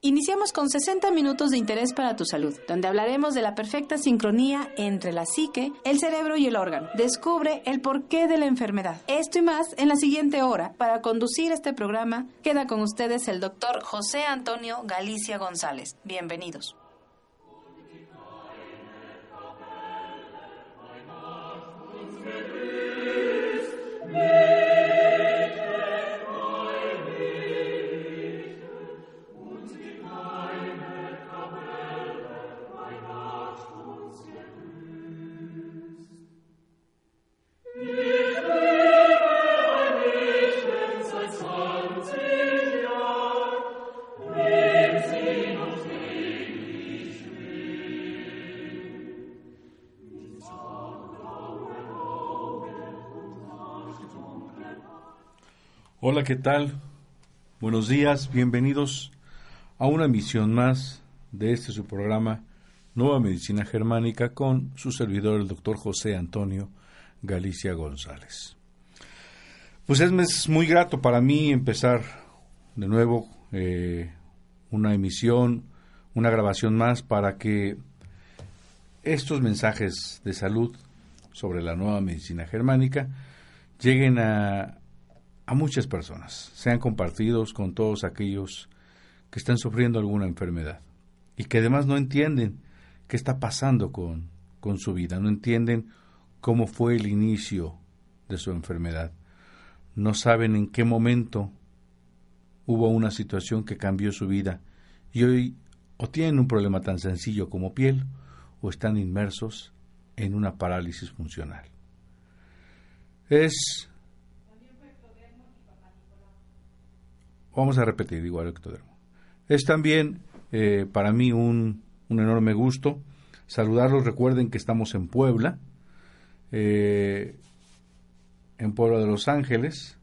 Iniciamos con 60 minutos de interés para tu salud, donde hablaremos de la perfecta sincronía entre la psique, el cerebro y el órgano. Descubre el porqué de la enfermedad. Esto y más en la siguiente hora. Para conducir este programa, queda con ustedes el doctor José Antonio Galicia González. Bienvenidos. Hola, ¿qué tal? Buenos días, bienvenidos a una emisión más de este su programa Nueva Medicina Germánica con su servidor, el doctor José Antonio Galicia González. Pues es muy grato para mí empezar de nuevo una emisión, una grabación más para que estos mensajes de salud sobre la Nueva Medicina Germánica lleguen a muchas personas, sean compartidos con todos aquellos que están sufriendo alguna enfermedad y que además no entienden qué está pasando con su vida, no entienden cómo fue el inicio de su enfermedad, no saben en qué momento hubo una situación que cambió su vida y hoy o tienen un problema tan sencillo como piel o están inmersos en una parálisis funcional. Vamos a repetir igual el ectodermo. Es también para mí un enorme gusto saludarlos. Recuerden que estamos en Puebla de Los Ángeles,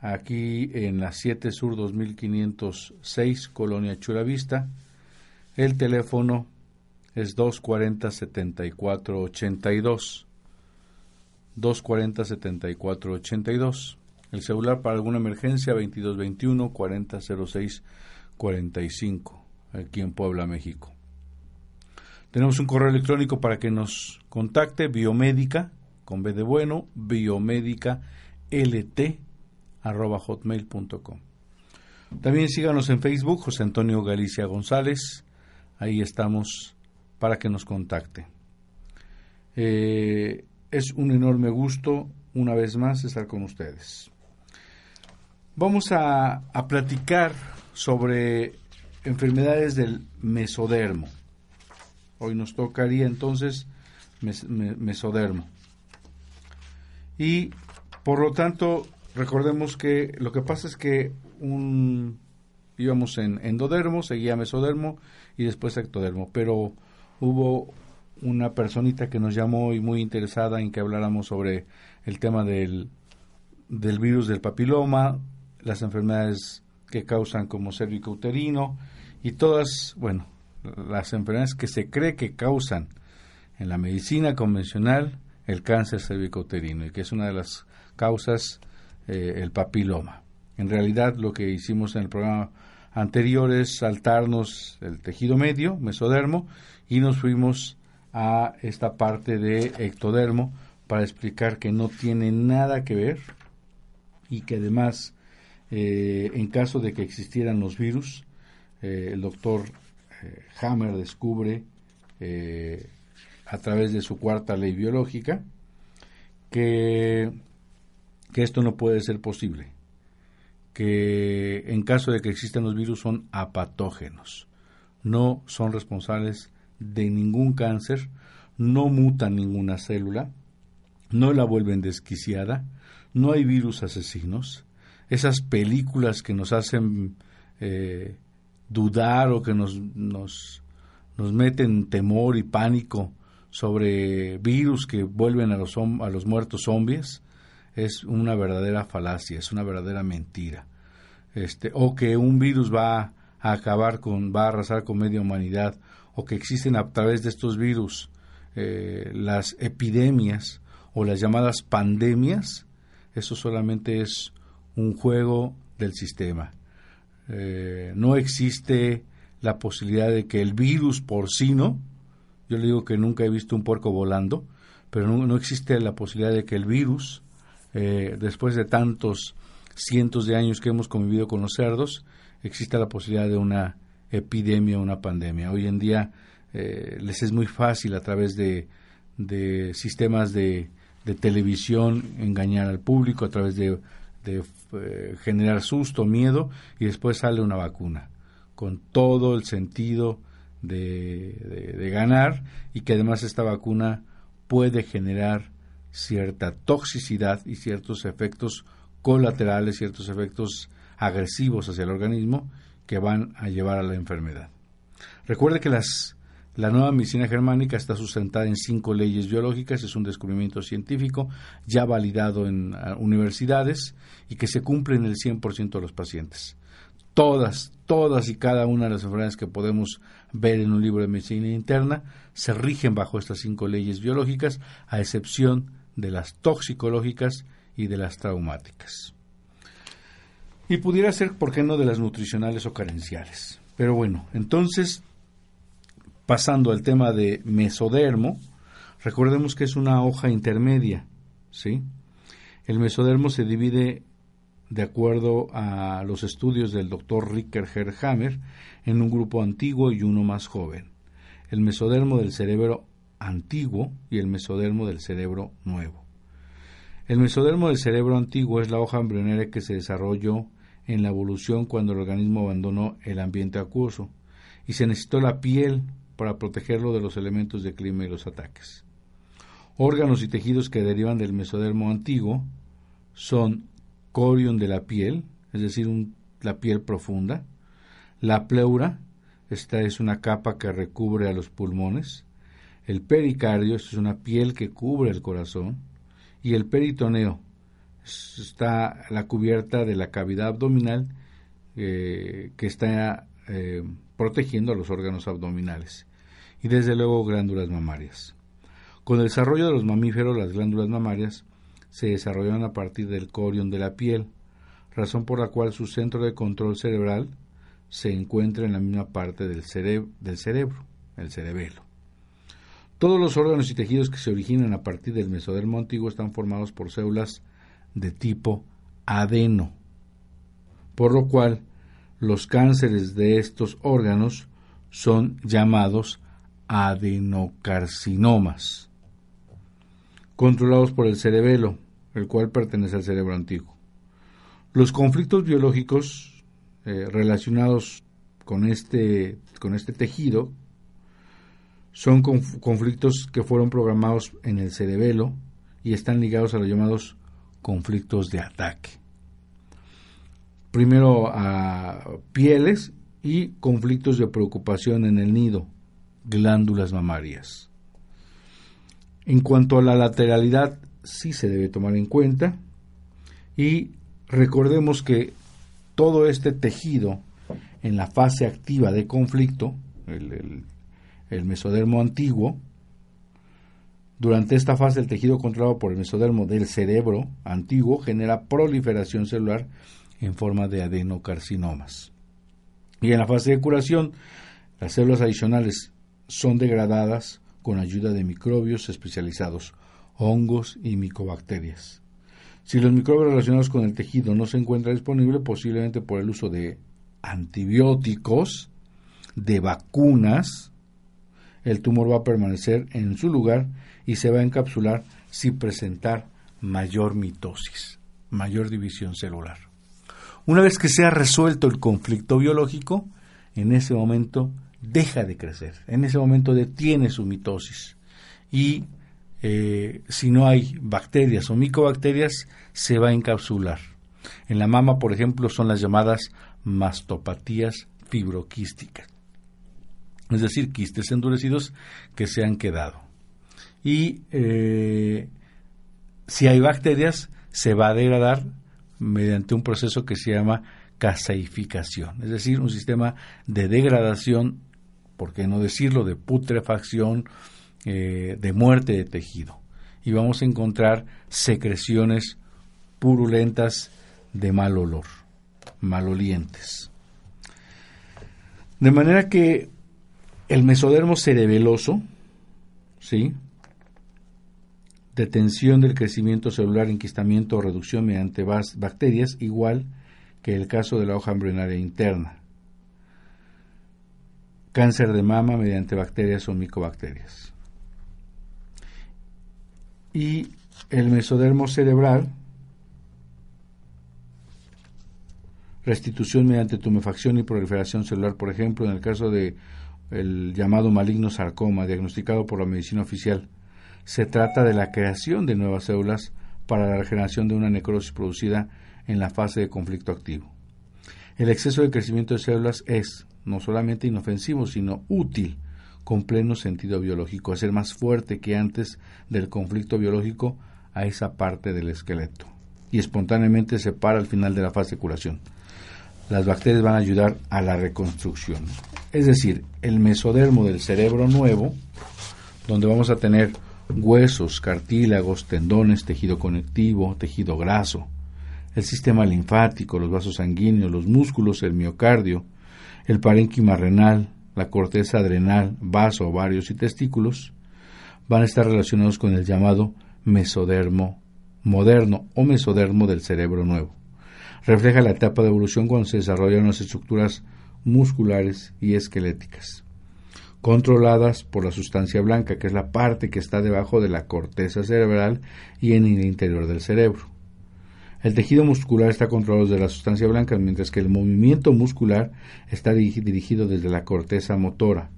aquí en la 7 Sur 2506, Colonia Chulavista. El teléfono es 240-7482. 240-7482. El celular para alguna emergencia 2221-4006-45, aquí en Puebla, México. Tenemos un correo electrónico para que nos contacte, biomédica, con B de bueno, biomédicalt@hotmail.com. También síganos en Facebook, José Antonio Galicia González, ahí estamos para que nos contacte. Es un enorme gusto, una vez más, estar con ustedes. Vamos a platicar sobre enfermedades del mesodermo. Hoy nos tocaría entonces mesodermo. Y por lo tanto, recordemos que lo que pasa es que íbamos en endodermo, seguía mesodermo y después ectodermo. Pero hubo una personita que nos llamó y muy interesada en que habláramos sobre el tema del virus del papiloma, las enfermedades que causan como cervicouterino y todas, bueno, las enfermedades que se cree que causan en la medicina convencional el cáncer cervicouterino y que es una de las causas el papiloma. En realidad lo que hicimos en el programa anterior es saltarnos el tejido medio, mesodermo, y nos fuimos a esta parte de ectodermo para explicar que no tiene nada que ver y que además en caso de que existieran los virus, el doctor Hamer descubre a través de su cuarta ley biológica que esto no puede ser posible, que en caso de que existan los virus son apatógenos, no son responsables de ningún cáncer, no mutan ninguna célula, no la vuelven desquiciada, no hay virus asesinos. Esas películas que nos hacen dudar o que nos meten temor y pánico sobre virus que vuelven a los muertos zombies es una verdadera falacia, es una verdadera mentira. O que un virus va a arrasar con media humanidad, o que existen a través de estos virus las epidemias o las llamadas pandemias. Eso solamente es un juego del sistema. No existe la posibilidad de que el virus porcino, yo le digo que nunca he visto un puerco volando, pero no existe la posibilidad de que el virus, después de tantos cientos de años que hemos convivido con los cerdos, exista la posibilidad de una epidemia o una pandemia. Hoy en día les es muy fácil a través de sistemas de televisión engañar al público, a través de generar susto, miedo, y después sale una vacuna con todo el sentido de ganar, y que además esta vacuna puede generar cierta toxicidad y ciertos efectos colaterales, ciertos efectos agresivos hacia el organismo que van a llevar a la enfermedad. Recuerde que la nueva medicina germánica está sustentada en 5 leyes biológicas, es un descubrimiento científico ya validado en universidades y que se cumple en el 100% de los pacientes. Todas y cada una de las enfermedades que podemos ver en un libro de medicina interna se rigen bajo estas 5 leyes biológicas, a excepción de las toxicológicas y de las traumáticas. Y pudiera ser, ¿por qué no?, de las nutricionales o carenciales. Pero bueno, entonces, pasando al tema de mesodermo, recordemos que es una hoja intermedia, ¿sí? El mesodermo se divide, de acuerdo a los estudios del doctor Ryke Geerd Hamer, en un grupo antiguo y uno más joven. El mesodermo del cerebro antiguo y el mesodermo del cerebro nuevo. El mesodermo del cerebro antiguo es la hoja embrionaria que se desarrolló en la evolución cuando el organismo abandonó el ambiente acuoso y se necesitó la piel para protegerlo de los elementos de clima y los ataques. Órganos y tejidos que derivan del mesodermo antiguo son corión de la piel, es decir, la piel profunda, la pleura, esta es una capa que recubre a los pulmones, el pericardio, esta es una piel que cubre el corazón, y el peritoneo, está la cubierta de la cavidad abdominal que está protegiendo a los órganos abdominales, y desde luego glándulas mamarias. Con el desarrollo de los mamíferos, las glándulas mamarias se desarrollaron a partir del corión de la piel, razón por la cual su centro de control cerebral se encuentra en la misma parte del cerebro, el cerebelo. Todos los órganos y tejidos que se originan a partir del mesodermo antiguo están formados por células de tipo adeno, por lo cual los cánceres de estos órganos son llamados adenocarcinomas, controlados por el cerebelo, el cual pertenece al cerebro antiguo. Los conflictos biológicos relacionados con este tejido son conflictos que fueron programados en el cerebelo y están ligados a los llamados conflictos de ataque. Primero a pieles y conflictos de preocupación en el nido, glándulas mamarias. En cuanto a la lateralidad, sí se debe tomar en cuenta, y recordemos que todo este tejido en la fase activa de conflicto, el mesodermo antiguo, durante esta fase el tejido controlado por el mesodermo del cerebro antiguo genera proliferación celular en forma de adenocarcinomas. Y en la fase de curación, las células adicionales son degradadas con ayuda de microbios especializados, hongos y micobacterias. Si los microbios relacionados con el tejido no se encuentran disponibles, posiblemente por el uso de antibióticos, de vacunas, el tumor va a permanecer en su lugar y se va a encapsular sin presentar mayor mitosis, mayor división celular. Una vez que sea resuelto el conflicto biológico, en ese momento deja de crecer, en ese momento detiene su mitosis, y si no hay bacterias o micobacterias, se va a encapsular. En la mama, por ejemplo, son las llamadas mastopatías fibroquística, es decir, quistes endurecidos que se han quedado. Y si hay bacterias, se va a degradar mediante un proceso que se llama caseificación, es decir, un sistema de degradación, por qué no decirlo, de putrefacción, de muerte de tejido. Y vamos a encontrar secreciones purulentas de mal olor, malolientes. De manera que el mesodermo cerebeloso, ¿sí?, detención del crecimiento celular, enquistamiento o reducción mediante bacterias, igual que el caso de la hoja embrionaria interna. Cáncer de mama mediante bacterias o micobacterias. Y el mesodermo cerebral, restitución mediante tumefacción y proliferación celular, por ejemplo, en el caso de el llamado maligno sarcoma, diagnosticado por la medicina oficial. Se trata de la creación de nuevas células para la regeneración de una necrosis producida en la fase de conflicto activo. El exceso de crecimiento de células es no solamente inofensivo, sino útil, con pleno sentido biológico, hacer más fuerte que antes del conflicto biológico a esa parte del esqueleto, y espontáneamente se para al final de la fase de curación. Las bacterias van a ayudar a la reconstrucción. Es decir, el mesodermo del cerebro nuevo, donde vamos a tener huesos, cartílagos, tendones, tejido conectivo, tejido graso, el sistema linfático, los vasos sanguíneos, los músculos, el miocardio, el parénquima renal, la corteza adrenal, vaso, ovarios y testículos, van a estar relacionados con el llamado mesodermo moderno o mesodermo del cerebro nuevo. Refleja la etapa de evolución cuando se desarrollan las estructuras musculares y esqueléticas, controladas por la sustancia blanca, que es la parte que está debajo de la corteza cerebral y en el interior del cerebro. El tejido muscular está controlado desde la sustancia blanca, mientras que el movimiento muscular está dirigido desde la corteza motora.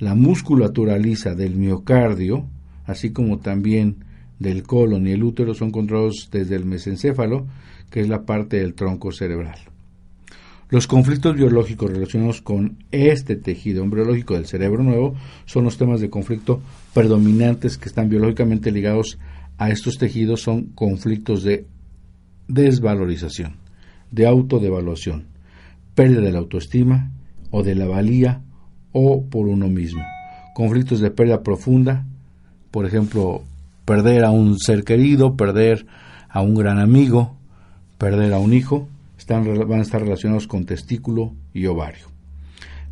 La musculatura lisa del miocardio, así como también del colon y el útero, son controlados desde el mesencéfalo, que es la parte del tronco cerebral. Los conflictos biológicos relacionados con este tejido embriológico del cerebro nuevo son los temas de conflicto predominantes que están biológicamente ligados a estos tejidos, son conflictos de desvalorización, de autodevaluación, pérdida de la autoestima o de la valía o por uno mismo, conflictos de pérdida profunda, por ejemplo, perder a un ser querido, perder a un gran amigo, perder a un hijo, van a estar relacionados con testículo y ovario.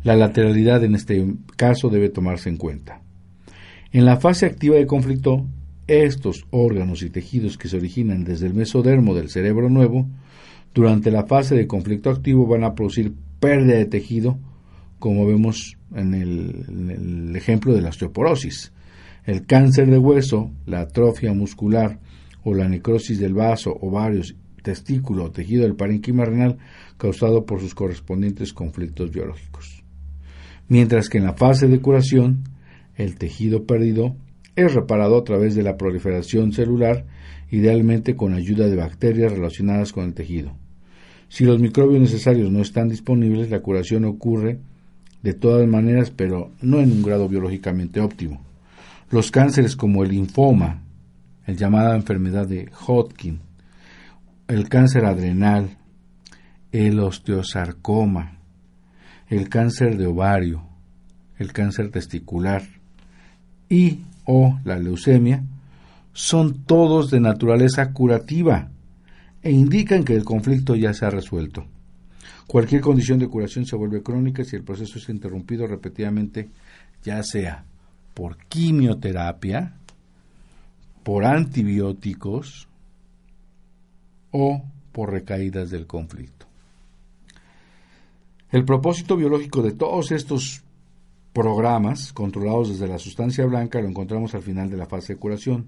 La lateralidad en este caso debe tomarse en cuenta. En la fase activa de conflicto, estos órganos y tejidos que se originan desde el mesodermo del cerebro nuevo, durante la fase de conflicto activo van a producir pérdida de tejido, como vemos en el ejemplo de la osteoporosis, el cáncer de hueso, la atrofia muscular o la necrosis del vaso, ovarios, testículo o tejido del parénquima renal, causado por sus correspondientes conflictos biológicos. Mientras que en la fase de curación, el tejido perdido es reparado a través de la proliferación celular, idealmente con ayuda de bacterias relacionadas con el tejido. Si los microbios necesarios no están disponibles, la curación ocurre de todas maneras, pero no en un grado biológicamente óptimo. Los cánceres como el linfoma, el llamada enfermedad de Hodgkin, el cáncer adrenal, el osteosarcoma, el cáncer de ovario, el cáncer testicular y o la leucemia, son todos de naturaleza curativa e indican que el conflicto ya se ha resuelto. Cualquier condición de curación se vuelve crónica si el proceso es interrumpido repetidamente, ya sea por quimioterapia, por antibióticos, o por recaídas del conflicto. El propósito biológico de todos estos programas controlados desde la sustancia blanca lo encontramos al final de la fase de curación,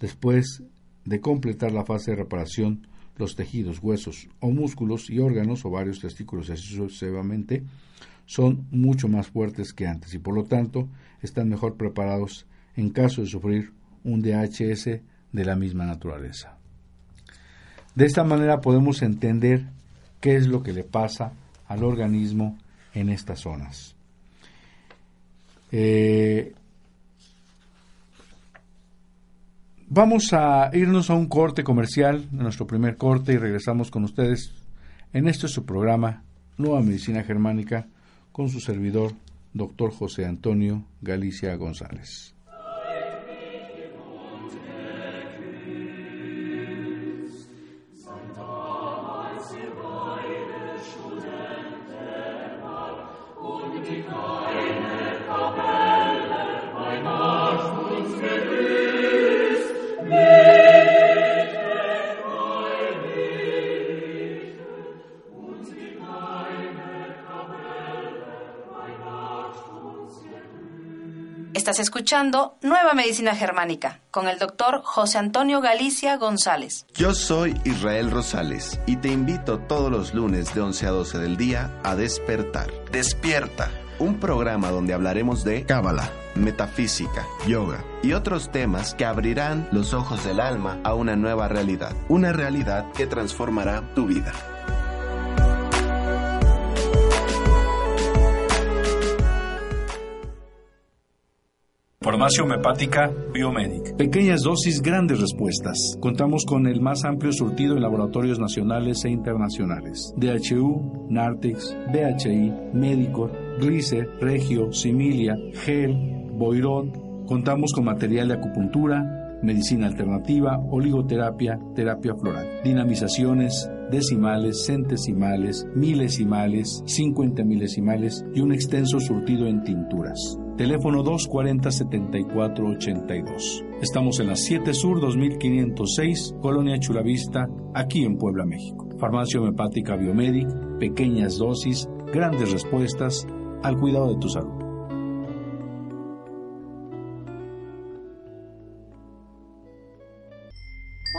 después de completar la fase de reparación, los tejidos, huesos o músculos y órganos, ovarios, testículos y así sucesivamente, son mucho más fuertes que antes y por lo tanto están mejor preparados en caso de sufrir un DHS de la misma naturaleza. De esta manera podemos entender qué es lo que le pasa al organismo en estas zonas. Vamos a irnos a un corte comercial, nuestro primer corte, y regresamos con ustedes en este su programa Nueva Medicina Germánica con su servidor, Dr. José Antonio Galicia González. Estás escuchando Nueva Medicina Germánica con el doctor José Antonio Galicia González. Yo soy Israel Rosales y te invito todos los lunes de 11 a 12 del día a despertar. Despierta, un programa donde hablaremos de cábala, metafísica, yoga y otros temas que abrirán los ojos del alma a una nueva realidad. Una realidad que transformará tu vida. Farmacia Homeopática Biomedic. Pequeñas dosis, grandes respuestas. Contamos con el más amplio surtido en laboratorios nacionales e internacionales. DHU, Nartex, DHI, Medicor, Glicer, Regio, Similia, Gel, Boiron. Contamos con material de acupuntura, medicina alternativa, oligoterapia, terapia floral, dinamizaciones, decimales, centesimales, milesimales, 50 milesimales y un extenso surtido en tinturas. Teléfono 240-7482. Estamos en la 7 Sur 2506, Colonia Chulavista, aquí en Puebla, México. Farmacia Homeopática Biomedic, pequeñas dosis, grandes respuestas al cuidado de tu salud.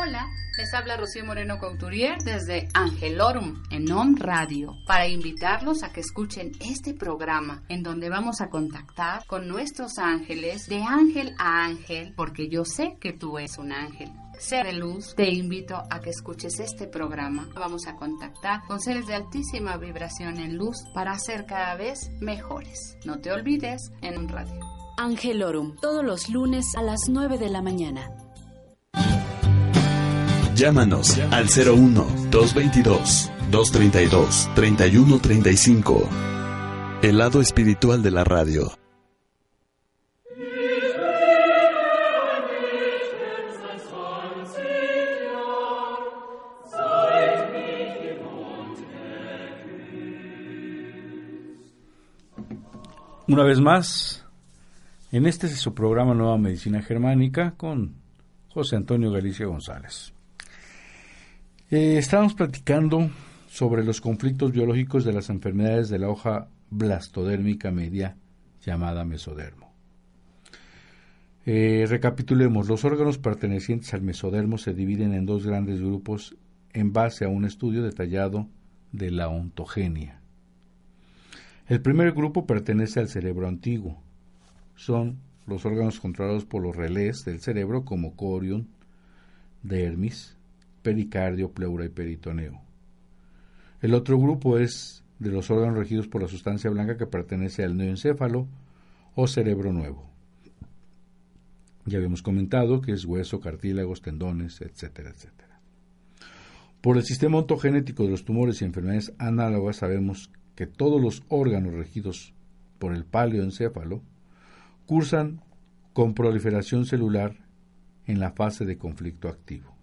Hola, les habla Rocío Moreno Couturier desde Angelorum en ON Radio para invitarlos a que escuchen este programa en donde vamos a contactar con nuestros ángeles de ángel a ángel, porque yo sé que tú eres un ángel. Ser de luz, te invito a que escuches este programa. Vamos a contactar con seres de altísima vibración en luz para ser cada vez mejores. No te olvides, en ON Radio. Angelorum, todos los lunes a las 9 de la mañana. Llámanos al 01-222-232-3135. El lado espiritual de la radio. Una vez más, en este es su programa Nueva Medicina Germánica con José Antonio Galicia González. Estábamos platicando sobre los conflictos biológicos de las enfermedades de la hoja blastodérmica media llamada mesodermo. Recapitulemos, los órganos pertenecientes al mesodermo se dividen en dos grandes grupos en base a un estudio detallado de la ontogenia. El primer grupo pertenece al cerebro antiguo. Son los órganos controlados por los relés del cerebro como corium, dermis, pericardio, pleura y peritoneo. El otro grupo es de los órganos regidos por la sustancia blanca que pertenece al neoencéfalo o cerebro nuevo. Ya habíamos comentado que es hueso, cartílagos, tendones, etcétera, etcétera. Por el sistema ontogenético de los tumores y enfermedades análogas sabemos que todos los órganos regidos por el paleoencéfalo cursan con proliferación celular en la fase de conflicto activo,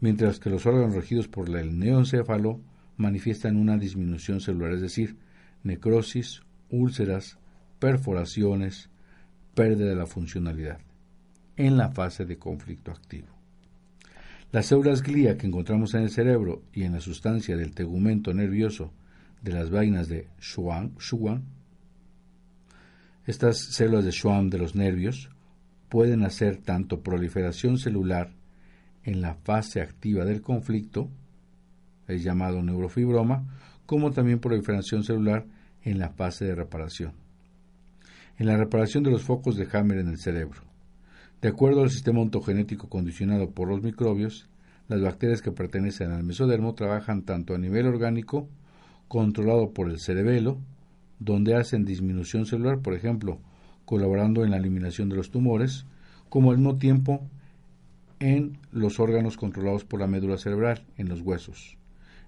mientras que los órganos regidos por el neoencéfalo manifiestan una disminución celular, es decir, necrosis, úlceras, perforaciones, pérdida de la funcionalidad, en la fase de conflicto activo. Las células glía que encontramos en el cerebro y en la sustancia del tegumento nervioso de las vainas de Schwann, estas células de Schwann de los nervios pueden hacer tanto proliferación celular en la fase activa del conflicto, el llamado neurofibroma, como también proliferación celular en la fase de reparación. En la reparación de los focos de Hamer en el cerebro, de acuerdo al sistema ontogenético condicionado por los microbios, las bacterias que pertenecen al mesodermo trabajan tanto a nivel orgánico, controlado por el cerebelo, donde hacen disminución celular, por ejemplo, colaborando en la eliminación de los tumores, como al mismo tiempo en los órganos controlados por la médula cerebral, en los huesos.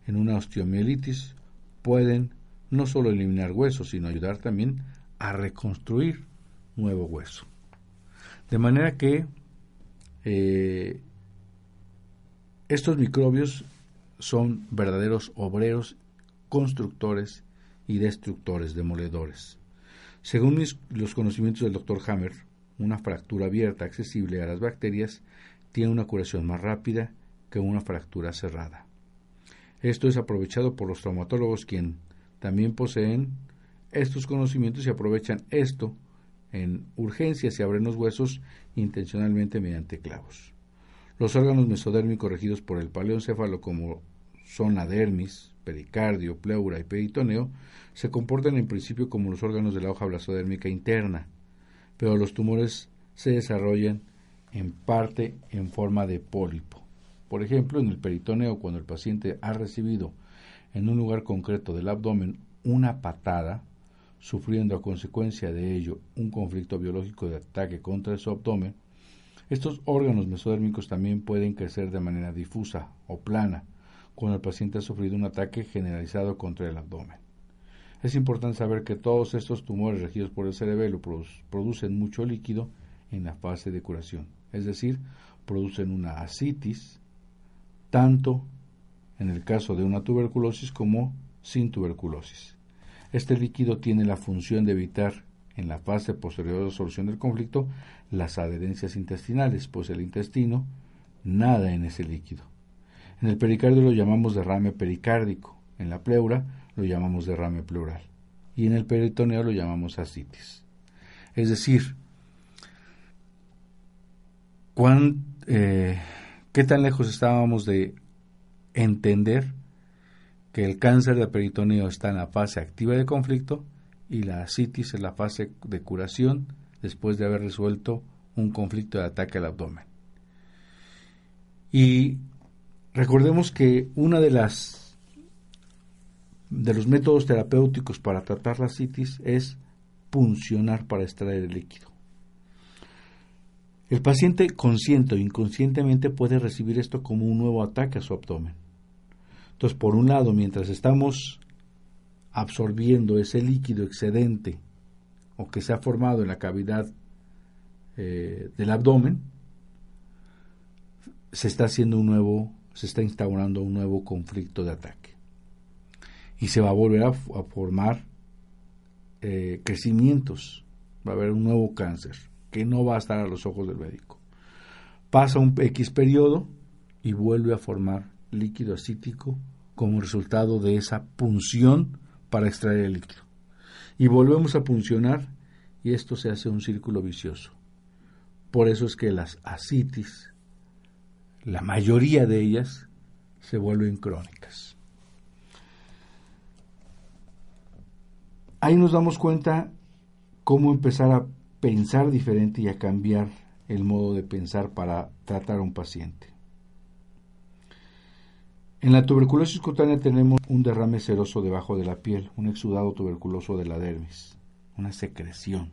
En una osteomielitis pueden no solo eliminar huesos, sino ayudar también a reconstruir nuevo hueso. De manera que estos microbios son verdaderos obreros, constructores y destructores, demoledores. Según los conocimientos del Dr. Hamer, una fractura abierta accesible a las bacterias tiene una curación más rápida que una fractura cerrada. Esto es aprovechado por los traumatólogos, quienes también poseen estos conocimientos y aprovechan esto en urgencia. Se abren los huesos intencionalmente mediante clavos. Los órganos mesodérmicos regidos por el paleoencéfalo, como son la dermis, pericardio, pleura y peritoneo, se comportan en principio como los órganos de la hoja blasodérmica interna, pero los tumores se desarrollan en parte en forma de pólipo. Por ejemplo, en el peritoneo, cuando el paciente ha recibido en un lugar concreto del abdomen una patada, sufriendo a consecuencia de ello un conflicto biológico de ataque contra su abdomen, estos órganos mesodérmicos también pueden crecer de manera difusa o plana cuando el paciente ha sufrido un ataque generalizado contra el abdomen. Es importante saber que todos estos tumores regidos por el cerebelo producen mucho líquido en la fase de curación, es decir, producen una ascitis, tanto en el caso de una tuberculosis como sin tuberculosis. Este líquido tiene la función de evitar, en la fase posterior de resolución del conflicto, las adherencias intestinales, pues el intestino nada en ese líquido. En el pericardio lo llamamos derrame pericárdico, en la pleura lo llamamos derrame pleural y en el peritoneo lo llamamos ascitis. Es decir, ¿qué tan lejos estábamos de entender que el cáncer de peritoneo está en la fase activa de conflicto y la ascitis en la fase de curación después de haber resuelto un conflicto de ataque al abdomen? Y recordemos que uno de los métodos terapéuticos para tratar la ascitis es puncionar para extraer el líquido. El paciente consciente o inconscientemente puede recibir esto como un nuevo ataque a su abdomen. Entonces, por un lado, mientras estamos absorbiendo ese líquido excedente o que se ha formado en la cavidad del abdomen, se está instaurando un nuevo conflicto de ataque. Y se va a volver a formar crecimientos, va a haber un nuevo cáncer que no va a estar a los ojos del médico. Pasa un X periodo y vuelve a formar líquido acítico como resultado de esa punción para extraer el líquido. Y volvemos a puncionar y esto se hace un círculo vicioso. Por eso es que las ascitis, la mayoría de ellas, se vuelven crónicas. Ahí nos damos cuenta cómo empezar a pensar diferente y a cambiar el modo de pensar para tratar a un paciente. En la tuberculosis cutánea tenemos un derrame seroso debajo de la piel, un exudado tuberculoso de la dermis, una secreción.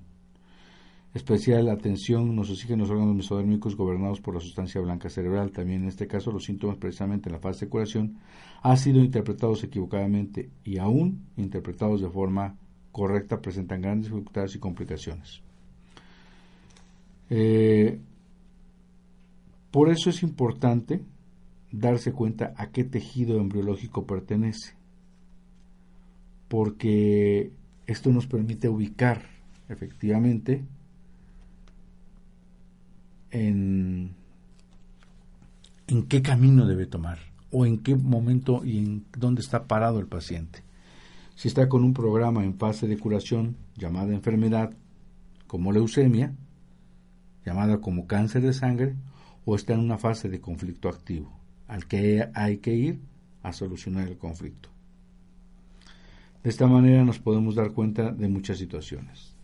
Especial atención nos exigen los órganos mesodérmicos gobernados por la sustancia blanca cerebral. También en este caso los síntomas, precisamente en la fase de curación, han sido interpretados equivocadamente y aún interpretados de forma correcta presentan grandes dificultades y complicaciones. Por eso es importante darse cuenta a qué tejido embriológico pertenece, porque esto nos permite ubicar efectivamente en qué camino debe tomar o en qué momento y en dónde está parado el paciente. Si está con un programa en fase de curación llamada enfermedad como leucemia, llamada como cáncer de sangre, o está en una fase de conflicto activo, al que hay que ir a solucionar el conflicto. De esta manera nos podemos dar cuenta de muchas situaciones.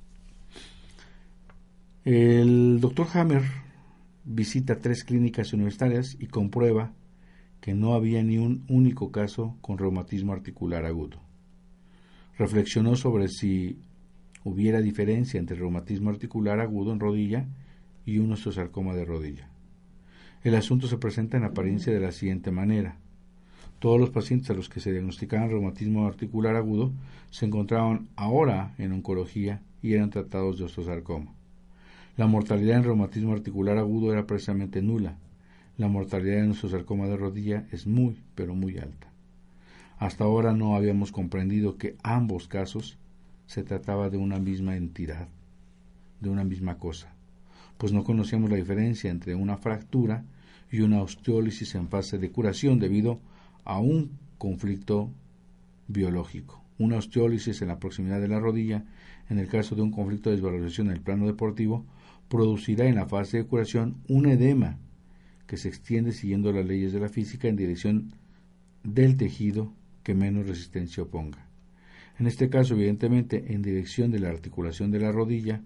El Dr. Hamer visita 3 clínicas universitarias y comprueba que no había ni un único caso con reumatismo articular agudo. Reflexionó sobre si hubiera diferencia entre el reumatismo articular agudo en rodilla y un osteosarcoma de rodilla. El asunto se presenta en apariencia de la siguiente manera. Todos los pacientes a los que se diagnosticaban reumatismo articular agudo se encontraban ahora en oncología y eran tratados de osteosarcoma. La mortalidad en reumatismo articular agudo era precisamente nula. La mortalidad en osteosarcoma de rodilla es muy, pero muy alta. Hasta ahora no habíamos comprendido que ambos casos se trataba de una misma entidad, de una misma cosa, pues no conocíamos la diferencia entre una fractura y una osteólisis en fase de curación debido a un conflicto biológico. Una osteólisis en la proximidad de la rodilla, en el caso de un conflicto de desvalorización en el plano deportivo, producirá en la fase de curación un edema que se extiende siguiendo las leyes de la física en dirección del tejido que menos resistencia oponga. En este caso, evidentemente, en dirección de la articulación de la rodilla.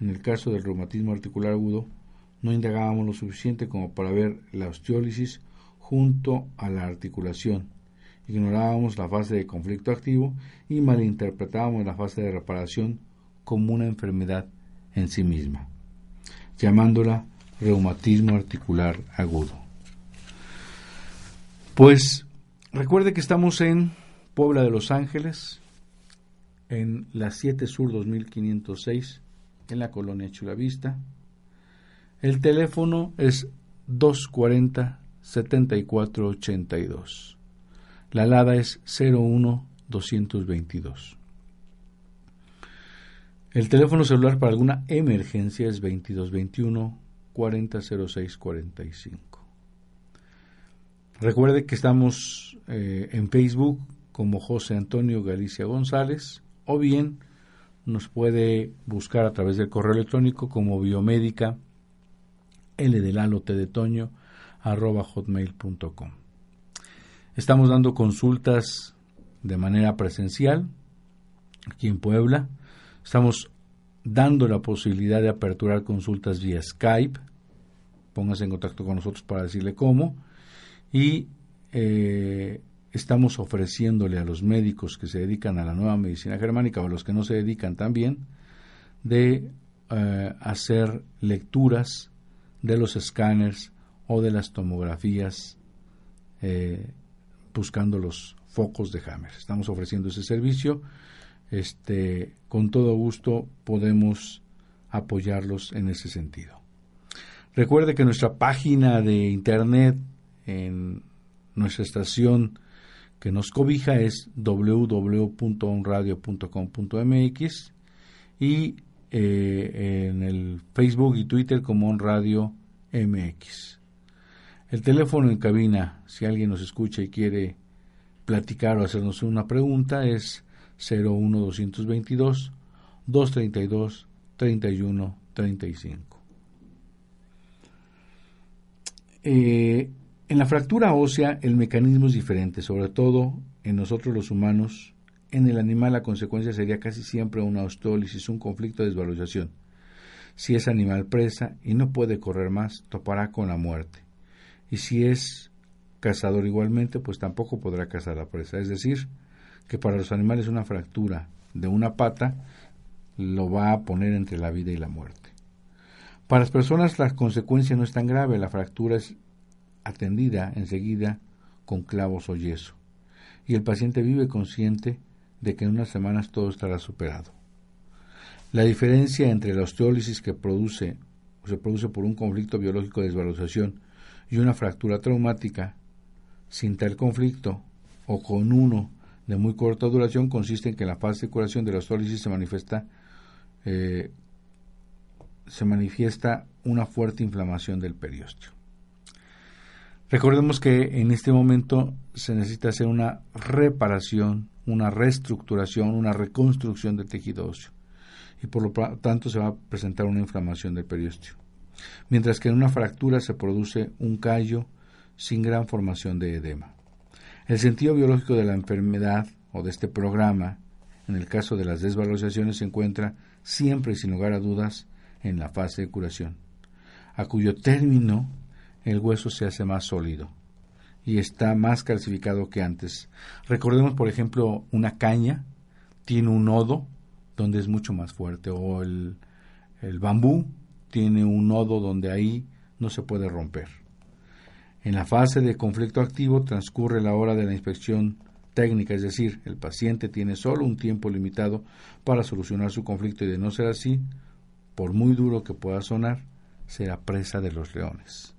En el caso del reumatismo articular agudo, no indagábamos lo suficiente como para ver la osteólisis junto a la articulación. Ignorábamos la fase de conflicto activo y malinterpretábamos la fase de reparación como una enfermedad en sí misma, llamándola reumatismo articular agudo. Pues, recuerde que estamos en Puebla de Los Ángeles, en la 7 Sur 2506, en la colonia Chulavista. El teléfono es 240-7482. La alada es 01-222. El teléfono celular para alguna emergencia es 2221-400645. Recuerde que estamos en Facebook como José Antonio Galicia González, o bien nos puede buscar a través del correo electrónico como biomédica @hotmail.com. Estamos dando consultas de manera presencial aquí en Puebla. Estamos dando la posibilidad de aperturar consultas vía Skype. Póngase en contacto con nosotros para decirle cómo. Y estamos ofreciéndole a los médicos que se dedican a la nueva medicina germánica o a los que no se dedican también de hacer lecturas de los escáneres o de las tomografías buscando los focos de Hamer. Estamos ofreciendo ese servicio. Con todo gusto podemos apoyarlos en ese sentido. Recuerde que nuestra página de internet en nuestra estación que nos cobija es www.onradio.com.mx y en el Facebook y Twitter como On Radio MX. El teléfono en cabina, si alguien nos escucha y quiere platicar o hacernos una pregunta, es 01-222-232-3135. En la fractura ósea el mecanismo es diferente, sobre todo en nosotros los humanos. En el animal la consecuencia sería casi siempre una osteólisis, un conflicto de desvalorización. Si es animal presa y no puede correr más, topará con la muerte. Y si es cazador igualmente, pues tampoco podrá cazar la presa. Es decir, que para los animales una fractura de una pata lo va a poner entre la vida y la muerte. Para las personas la consecuencia no es tan grave, la fractura es atendida enseguida con clavos o yeso, y el paciente vive consciente de que en unas semanas todo estará superado. La diferencia entre la osteólisis que se produce por un conflicto biológico de desvalorización y una fractura traumática sin tal conflicto o con uno de muy corta duración consiste en que la fase de curación de la osteólisis se manifiesta una fuerte inflamación del periósteo. Recordemos que en este momento se necesita hacer una reparación, una reestructuración, una reconstrucción del tejido óseo y por lo tanto se va a presentar una inflamación del periósteo. Mientras que en una fractura se produce un callo sin gran formación de edema. El sentido biológico de la enfermedad o de este programa, en el caso de las desvalorizaciones, se encuentra siempre y sin lugar a dudas en la fase de curación, a cuyo término el hueso se hace más sólido y está más calcificado que antes. Recordemos, por ejemplo, una caña tiene un nodo donde es mucho más fuerte, o el bambú tiene un nodo donde ahí no se puede romper. En la fase de conflicto activo transcurre la hora de la inspección técnica, es decir, el paciente tiene solo un tiempo limitado para solucionar su conflicto y de no ser así, por muy duro que pueda sonar, será presa de los leones.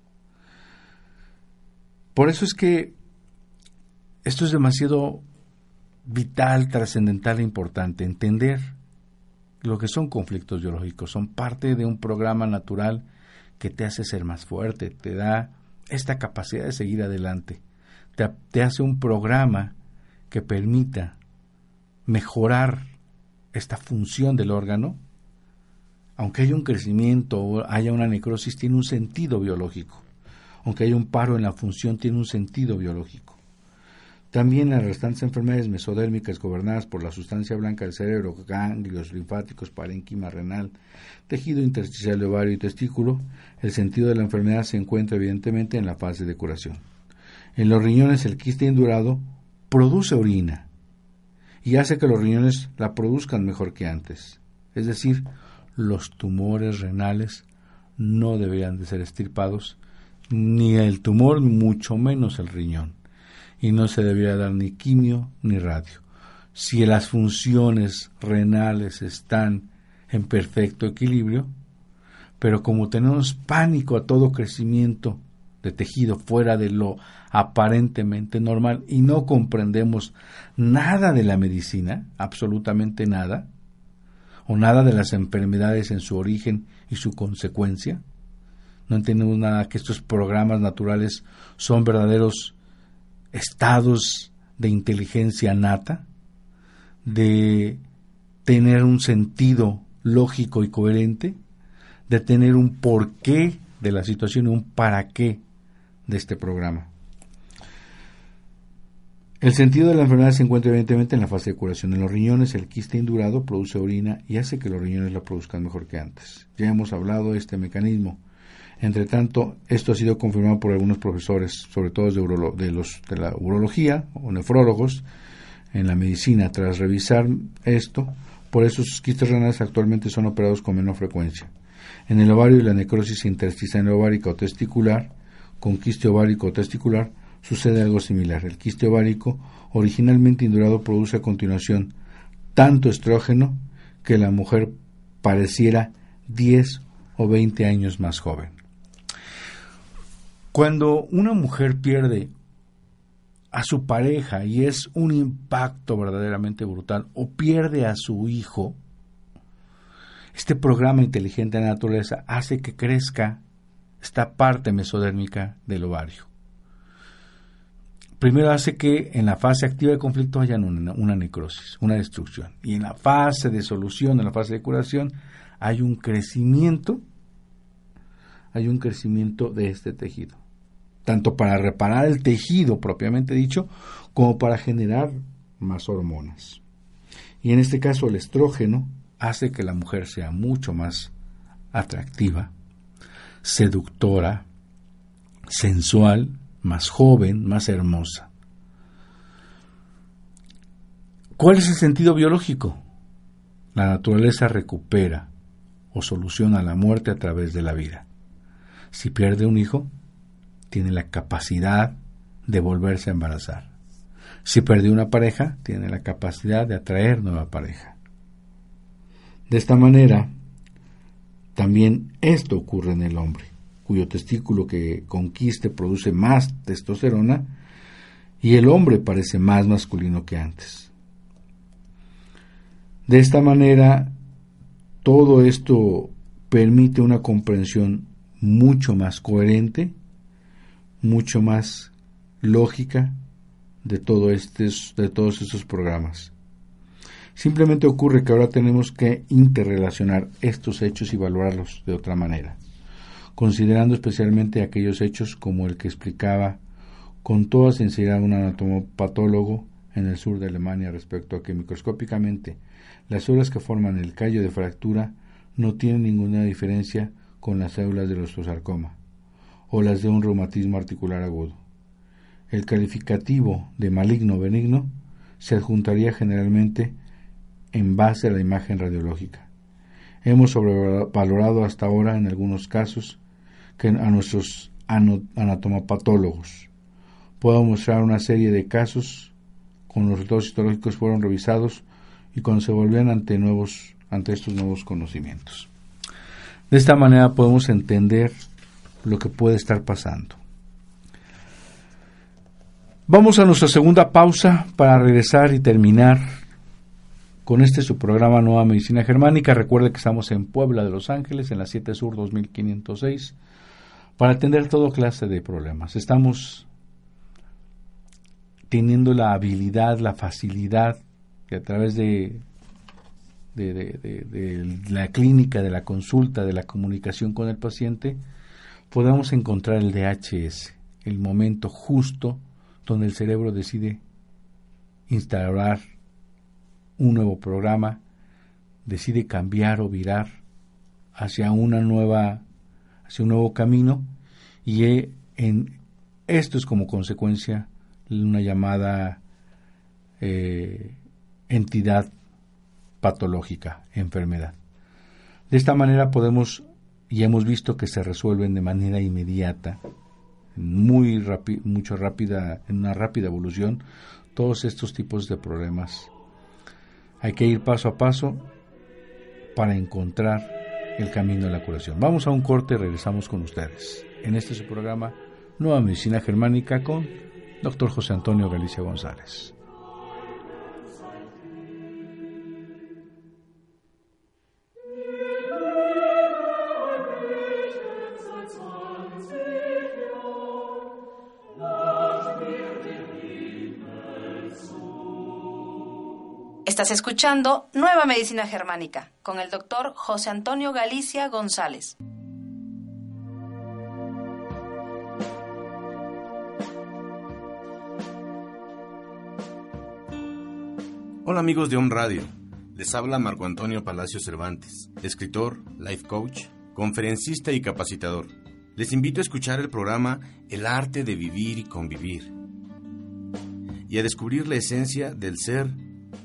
Por eso es que esto es demasiado vital, trascendental e importante, entender lo que son conflictos biológicos, son parte de un programa natural que te hace ser más fuerte, te da esta capacidad de seguir adelante, te hace un programa que permita mejorar esta función del órgano. Aunque haya un crecimiento o haya una necrosis, tiene un sentido biológico. Aunque haya un paro en la función, tiene un sentido biológico. También las restantes enfermedades mesodérmicas gobernadas por la sustancia blanca del cerebro, ganglios linfáticos, parénquima renal, tejido intersticial de ovario y testículo, el sentido de la enfermedad se encuentra evidentemente en la fase de curación. En los riñones, el quiste indurado produce orina y hace que los riñones la produzcan mejor que antes. Es decir, los tumores renales no deberían de ser extirpados, ni el tumor, mucho menos el riñón. Y no se debería dar ni quimio ni radio. Si las funciones renales están en perfecto equilibrio, pero como tenemos pánico a todo crecimiento de tejido fuera de lo aparentemente normal y no comprendemos nada de la medicina, absolutamente nada, o nada de las enfermedades en su origen y su consecuencia, no entendemos nada, que estos programas naturales son verdaderos estados de inteligencia nata, de tener un sentido lógico y coherente, de tener un porqué de la situación y un para qué de este programa. El sentido de la enfermedad se encuentra evidentemente en la fase de curación. En los riñones, el quiste indurado produce orina y hace que los riñones la produzcan mejor que antes. Ya hemos hablado de este mecanismo. Entre tanto, esto ha sido confirmado por algunos profesores, sobre todo de la urología o nefrólogos, en la medicina. Tras revisar esto, por eso sus quistes renales actualmente son operados con menor frecuencia. En el ovario y la necrosis intersticial ovárica o testicular, con quiste ovárico o testicular, sucede algo similar. El quiste ovárico, originalmente indurado, produce a continuación tanto estrógeno que la mujer pareciera 10 o 20 años más joven. Cuando una mujer pierde a su pareja y es un impacto verdaderamente brutal, o pierde a su hijo, este programa inteligente de la naturaleza hace que crezca esta parte mesodérmica del ovario. Primero hace que en la fase activa de conflicto haya una necrosis, una destrucción. Y en la fase de solución, en la fase de curación, hay un crecimiento de este tejido. Tanto para reparar el tejido propiamente dicho, como para generar más hormonas. Y en este caso el estrógeno hace que la mujer sea mucho más atractiva, seductora, sensual, más joven, más hermosa. ¿Cuál es el sentido biológico? La naturaleza recupera o soluciona la muerte a través de la vida. Si pierde un hijo, tiene la capacidad de volverse a embarazar. Si perdió una pareja, tiene la capacidad de atraer nueva pareja. De esta manera, también esto ocurre en el hombre, cuyo testículo que conquiste produce más testosterona y el hombre parece más masculino que antes. De esta manera, todo esto permite una comprensión mucho más coherente, mucho más lógica de todos estos programas. Simplemente ocurre que ahora tenemos que interrelacionar estos hechos y valorarlos de otra manera, considerando especialmente aquellos hechos como el que explicaba con toda sinceridad un anatomopatólogo en el sur de Alemania respecto a que microscópicamente las células que forman el callo de fractura no tienen ninguna diferencia con las células del osteosarcoma o las de un reumatismo articular agudo. El calificativo de maligno benigno se adjuntaría generalmente en base a la imagen radiológica. Hemos sobrevalorado hasta ahora, en algunos casos, que a nuestros anatomopatólogos. Puedo mostrar una serie de casos con los resultados histológicos fueron revisados y cuando se volvían ante estos nuevos conocimientos. De esta manera podemos entender lo que puede estar pasando. Vamos a nuestra segunda pausa para regresar y terminar con este su programa Nueva Medicina Germánica. Recuerde que estamos en Puebla de Los Ángeles, en la 7 Sur 2506, para atender toda clase de problemas. Estamos teniendo la habilidad, la facilidad, que a través de la clínica, de la consulta, de la comunicación con el paciente, podamos encontrar el DHS, el momento justo donde el cerebro decide instaurar un nuevo programa, decide cambiar o virar hacia un nuevo camino, y esto es como consecuencia una llamada entidad patológica, enfermedad. De esta manera podemos, y hemos visto que se resuelven de manera inmediata, en una rápida evolución, todos estos tipos de problemas. Hay que ir paso a paso para encontrar el camino de la curación. Vamos a un corte y regresamos con ustedes. En este es su programa Nueva Medicina Germánica con Dr. José Antonio Galicia González. Estás escuchando Nueva Medicina Germánica con el doctor José Antonio Galicia González. Hola amigos de ON Radio, les habla Marco Antonio Palacio Cervantes, escritor, life coach, conferencista y capacitador. Les invito a escuchar el programa El Arte de Vivir y Convivir y a descubrir la esencia del ser,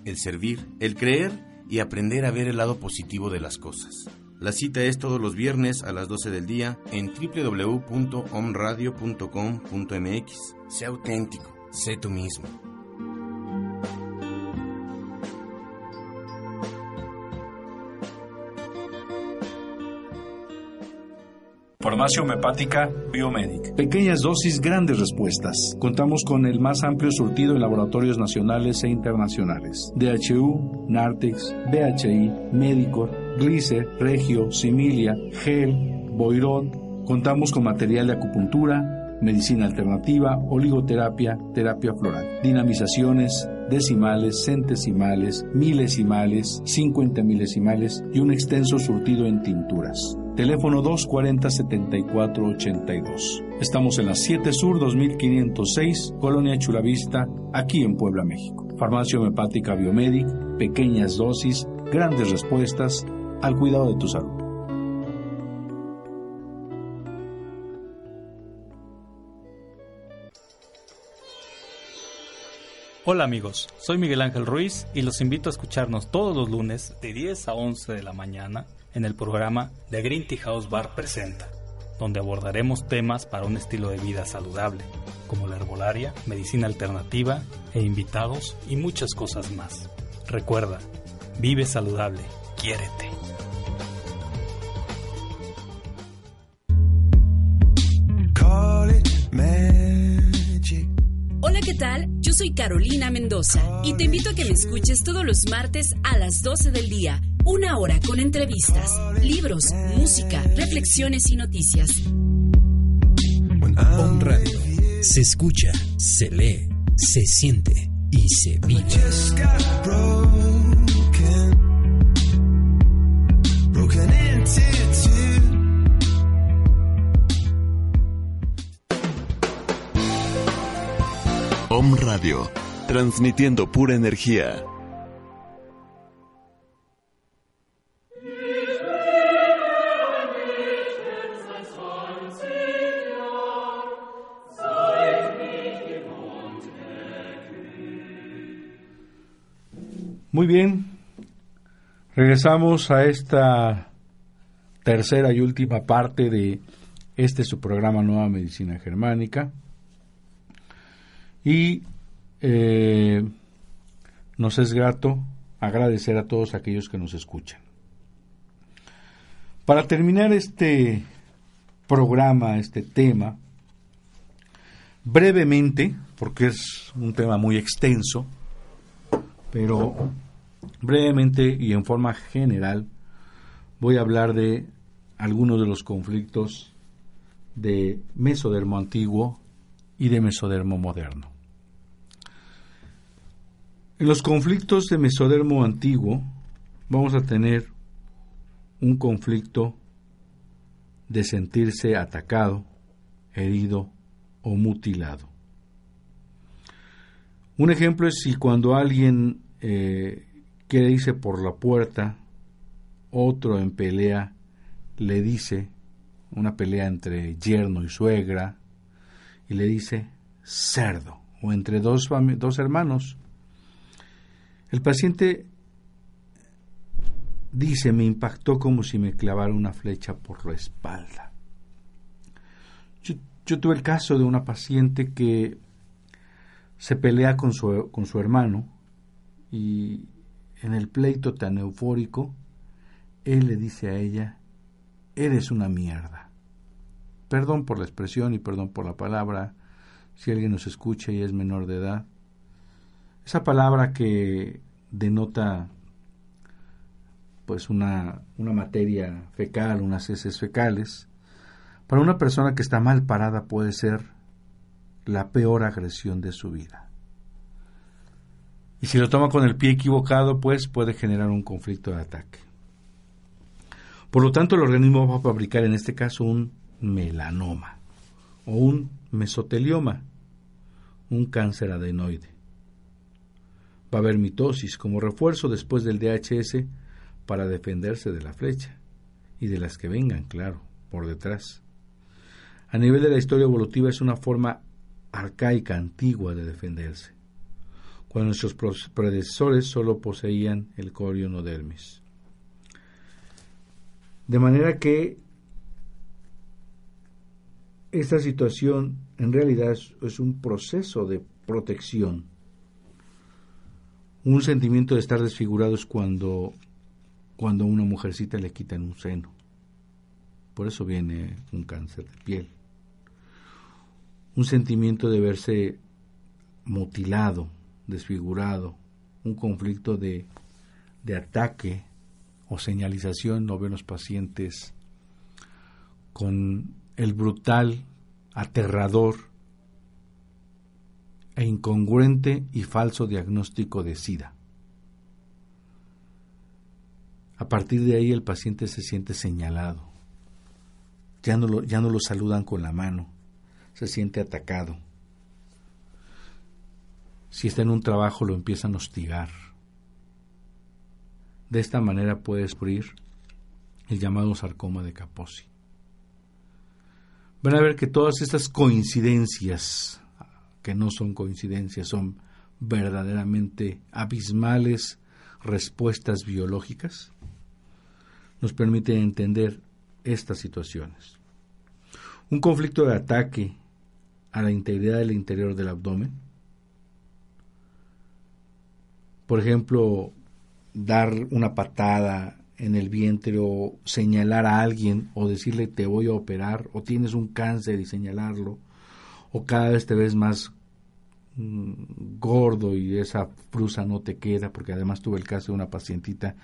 el servir, el creer y aprender a ver el lado positivo de las cosas. La cita es todos los viernes a las 12 del día en www.onradio.com.mx. Sé auténtico, sé tú mismo. Farmacia Homeopática Biomedic. Pequeñas dosis, grandes respuestas. Contamos con el más amplio surtido en laboratorios nacionales e internacionales. DHU, Nartex, DHI, Medicor, Glicer, Regio, Similia, Gel, Boiron. Contamos con material de acupuntura, medicina alternativa, oligoterapia, terapia floral, dinamizaciones, decimales, centesimales, milesimales, 50 milesimales y un extenso surtido en tinturas. Teléfono 240-7482. Estamos en la 7 Sur 2506, Colonia Chulavista, aquí en Puebla, México. Farmacia Homeopática Biomedic, pequeñas dosis, grandes respuestas al cuidado de tu salud. Hola amigos, soy Miguel Ángel Ruiz y los invito a escucharnos todos los lunes de 10 a 11 de la mañana en el programa The Green Tea House Bar Presenta, donde abordaremos temas para un estilo de vida saludable, como la herbolaria, medicina alternativa e invitados y muchas cosas más. Recuerda, vive saludable, quiérete. Hola, ¿qué tal? Yo soy Carolina Mendoza y te invito a que me escuches todos los martes a las 12 del día. Una hora con entrevistas, libros, música, reflexiones y noticias. On Radio. Se escucha, se lee, se siente y se vive. On Radio, transmitiendo pura energía. Muy bien, Regresamos a esta tercera y última parte de su programa Nueva Medicina Germánica y nos es grato agradecer a todos aquellos que nos escuchan. Para terminar este programa, este tema, brevemente, porque es un tema muy extenso, pero brevemente y en forma general voy a hablar de algunos de los conflictos de mesodermo antiguo y de mesodermo moderno. En los conflictos de mesodermo antiguo vamos a tener un conflicto de sentirse atacado, herido o mutilado. Un ejemplo es si cuando alguien quiere irse por la puerta, otro en pelea le dice, una pelea entre yerno y suegra, y le dice cerdo, o entre dos hermanos. El paciente dice, me impactó como si me clavara una flecha por la espalda. Yo tuve el caso de una paciente que se pelea con su hermano y en el pleito tan eufórico, él le dice a ella, eres una mierda. Perdón por la expresión y perdón por la palabra, si alguien nos escucha y es menor de edad. Esa palabra que denota pues una materia fecal, unas heces fecales, para una persona que está mal parada puede ser la peor agresión de su vida. Y si lo toma con el pie equivocado, pues puede generar un conflicto de ataque. Por lo tanto, el organismo va a fabricar en este caso un melanoma o un mesotelioma, un cáncer adenoide. Va a haber mitosis como refuerzo después del DHS para defenderse de la flecha y de las que vengan, claro, por detrás. A nivel de la historia evolutiva es una forma arcaica, antigua de defenderse, cuando nuestros predecesores solo poseían el corionodermis. De manera que esta situación en realidad es un proceso de protección. Un sentimiento de estar desfigurado es cuando a una mujercita le quitan un seno. Por eso viene un cáncer de piel. Un sentimiento de verse mutilado, desfigurado, un conflicto de ataque o señalización. No ven los pacientes con el brutal, aterrador e incongruente y falso diagnóstico de SIDA. A partir de ahí el paciente se siente señalado. Ya no lo saludan con la mano. Se siente atacado. Si está en un trabajo lo empiezan a hostigar. De esta manera puede surgir el llamado sarcoma de Kaposi. Van a ver que todas estas coincidencias, que no son coincidencias, son verdaderamente abismales respuestas biológicas, nos permiten entender estas situaciones. Un conflicto de ataque a la integridad del interior del abdomen. Por ejemplo, dar una patada en el vientre o señalar a alguien o decirle te voy a operar o tienes un cáncer y señalarlo o cada vez te ves más gordo y esa frusa no te queda, porque además tuve el caso de una pacientita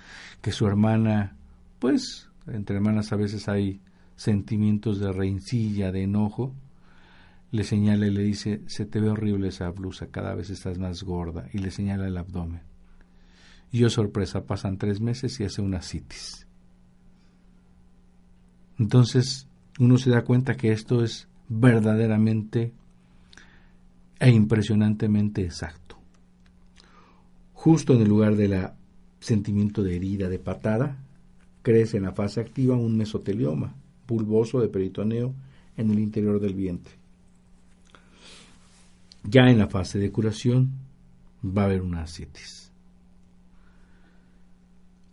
que su hermana, pues entre hermanas a veces hay sentimientos de rencilla, de enojo, le señala y le dice, se te ve horrible esa blusa, cada vez estás más gorda, y le señala el abdomen. Y yo, sorpresa, pasan 3 meses y hace una citis. Entonces, uno se da cuenta que esto es verdaderamente e impresionantemente exacto. Justo en el lugar del sentimiento de herida, de patada, crece en la fase activa un mesotelioma bulboso de peritoneo en el interior del vientre. Ya en la fase de curación va a haber una ascitis.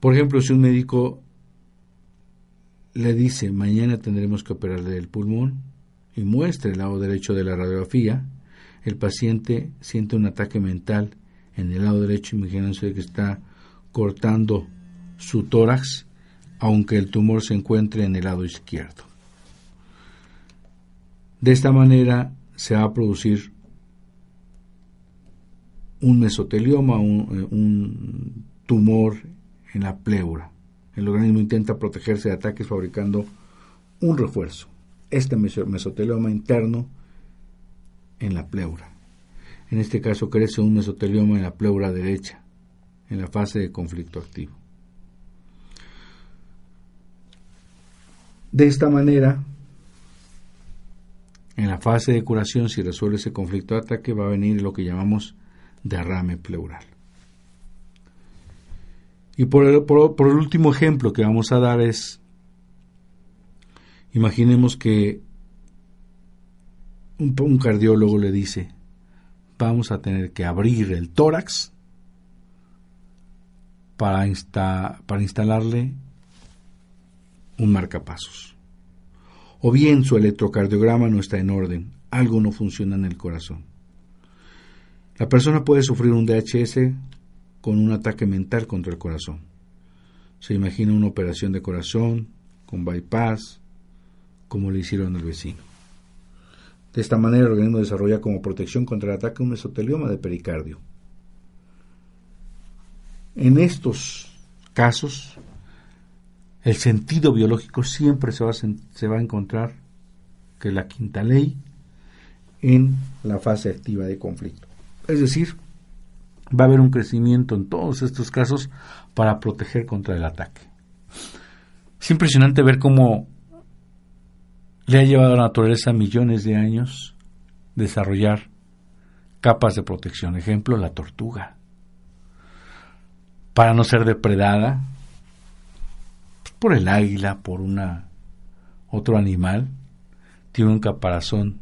Por ejemplo, si un médico le dice, mañana tendremos que operarle el pulmón, y muestra el lado derecho de la radiografía, el paciente siente un ataque mental en el lado derecho, imaginándose que está cortando su tórax, aunque el tumor se encuentre en el lado izquierdo. De esta manera se va a producir un mesotelioma, un tumor en la pleura. El organismo intenta protegerse de ataques fabricando un refuerzo. Este mesotelioma interno en la pleura. En este caso crece un mesotelioma en la pleura derecha, en la fase de conflicto activo. De esta manera, en la fase de curación, si resuelve ese conflicto de ataque, va a venir lo que llamamos derrame pleural. Y por el último ejemplo que vamos a dar es, imaginemos que un cardiólogo le dice, vamos a tener que abrir el tórax para instalarle un marcapasos. O bien su electrocardiograma no está en orden, algo no funciona en el corazón. La persona puede sufrir un DHS con un ataque mental contra el corazón. Se imagina una operación de corazón con bypass, como le hicieron al vecino. De esta manera el organismo desarrolla como protección contra el ataque un mesotelioma de pericardio. En estos casos, el sentido biológico siempre se va a encontrar, que es la quinta ley, en la fase activa de conflicto. Es decir, va a haber un crecimiento en todos estos casos para proteger contra el ataque. Es impresionante ver cómo le ha llevado a la naturaleza millones de años desarrollar capas de protección. Ejemplo, la tortuga. Para no ser depredada por el águila, por otro animal, tiene un caparazón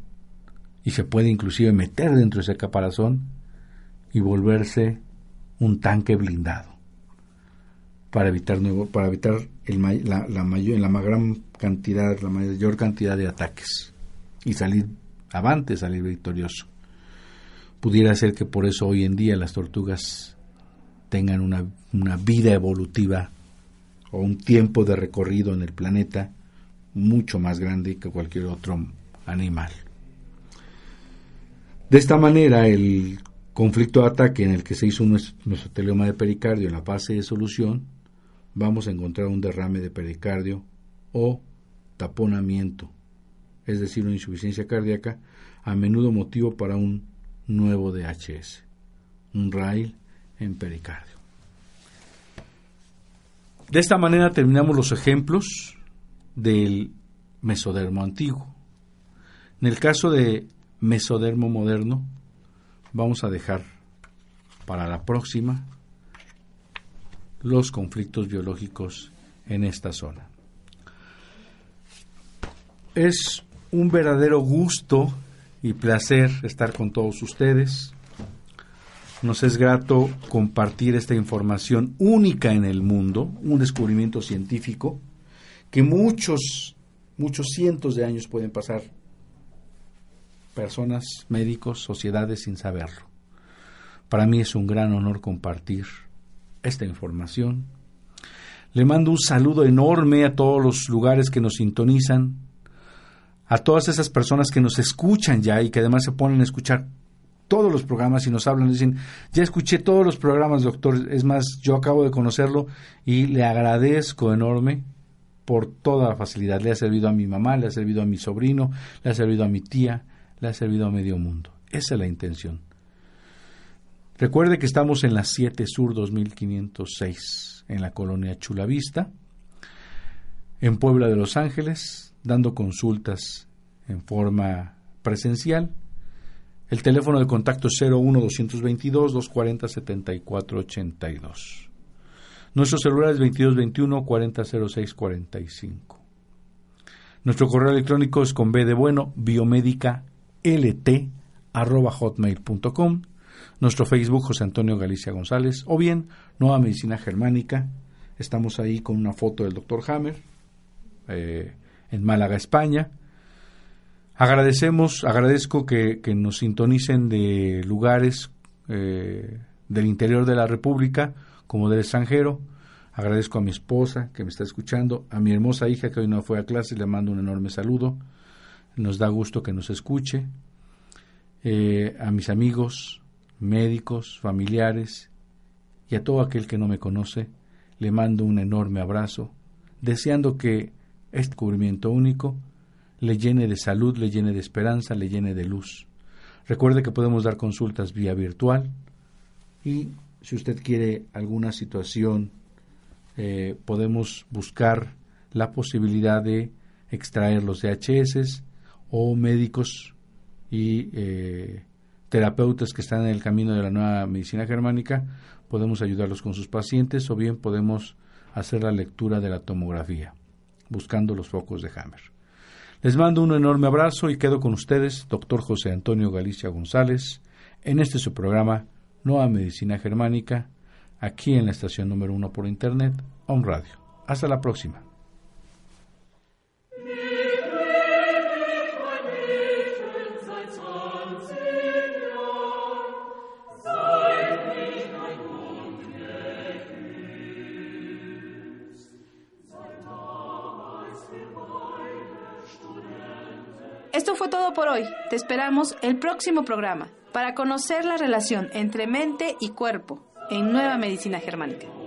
y se puede inclusive meter dentro de ese caparazón y volverse un tanque blindado para evitar la mayor cantidad de ataques y salir avante, salir victorioso. Pudiera ser que por eso hoy en día las tortugas tengan una vida evolutiva o un tiempo de recorrido en el planeta mucho más grande que cualquier otro animal. De esta manera, el conflicto de ataque en el que se hizo un mesotelioma de pericardio en la fase de solución, vamos a encontrar un derrame de pericardio o taponamiento, es decir, una insuficiencia cardíaca, a menudo motivo para un nuevo DHS, un Ryke en pericardio. De esta manera terminamos los ejemplos del mesodermo antiguo. En el caso de mesodermo moderno, vamos a dejar para la próxima los conflictos biológicos en esta zona. Es un verdadero gusto y placer estar con todos ustedes. Nos es grato compartir esta información única en el mundo, un descubrimiento científico que muchos cientos de años pueden pasar personas, médicos, sociedades sin saberlo. Para mí es un gran honor compartir esta información. Le mando un saludo enorme a todos los lugares que nos sintonizan, a todas esas personas que nos escuchan ya y que además se ponen a escuchar todos los programas y nos hablan y dicen, ya escuché todos los programas, doctor, es más, yo acabo de conocerlo y le agradezco enorme por toda la facilidad. Le ha servido a mi mamá, le ha servido a mi sobrino, le ha servido a mi tía, le ha servido a medio mundo. Esa es la intención. Recuerde que estamos en la 7 Sur 2506, en la colonia Chulavista, en Puebla de Los Ángeles, dando consultas en forma presencial. El teléfono de contacto es 01-222-240-7482. Nuestro celular es 2221-400645. Nuestro correo electrónico es con B de bueno, biomedica, lt@hotmail.com. Nuestro Facebook José Antonio Galicia González o bien Nueva Medicina Germánica. Estamos ahí con una foto del doctor Hamer, en Málaga, España. Agradezco que nos sintonicen de lugares del interior de la República como del extranjero. Agradezco a mi esposa que me está escuchando, a mi hermosa hija que hoy no fue a clase, le mando un enorme saludo. Nos da gusto que nos escuche. A mis amigos, médicos, familiares y a todo aquel que no me conoce, le mando un enorme abrazo, deseando que este cubrimiento único le llene de salud, le llene de esperanza, le llene de luz. Recuerde que podemos dar consultas vía virtual y si usted quiere alguna situación, podemos buscar la posibilidad de extraer los DHS o médicos y terapeutas que están en el camino de la nueva medicina germánica. Podemos ayudarlos con sus pacientes o bien podemos hacer la lectura de la tomografía, buscando los focos de Hamer. Les mando un enorme abrazo y quedo con ustedes, doctor José Antonio Galicia González, en este su programa Nueva Medicina Germánica, aquí en la estación número 1 por internet, ON Radio. Hasta la próxima. Esto fue todo por hoy. Te esperamos el próximo programa para conocer la relación entre mente y cuerpo en Nueva Medicina Germánica.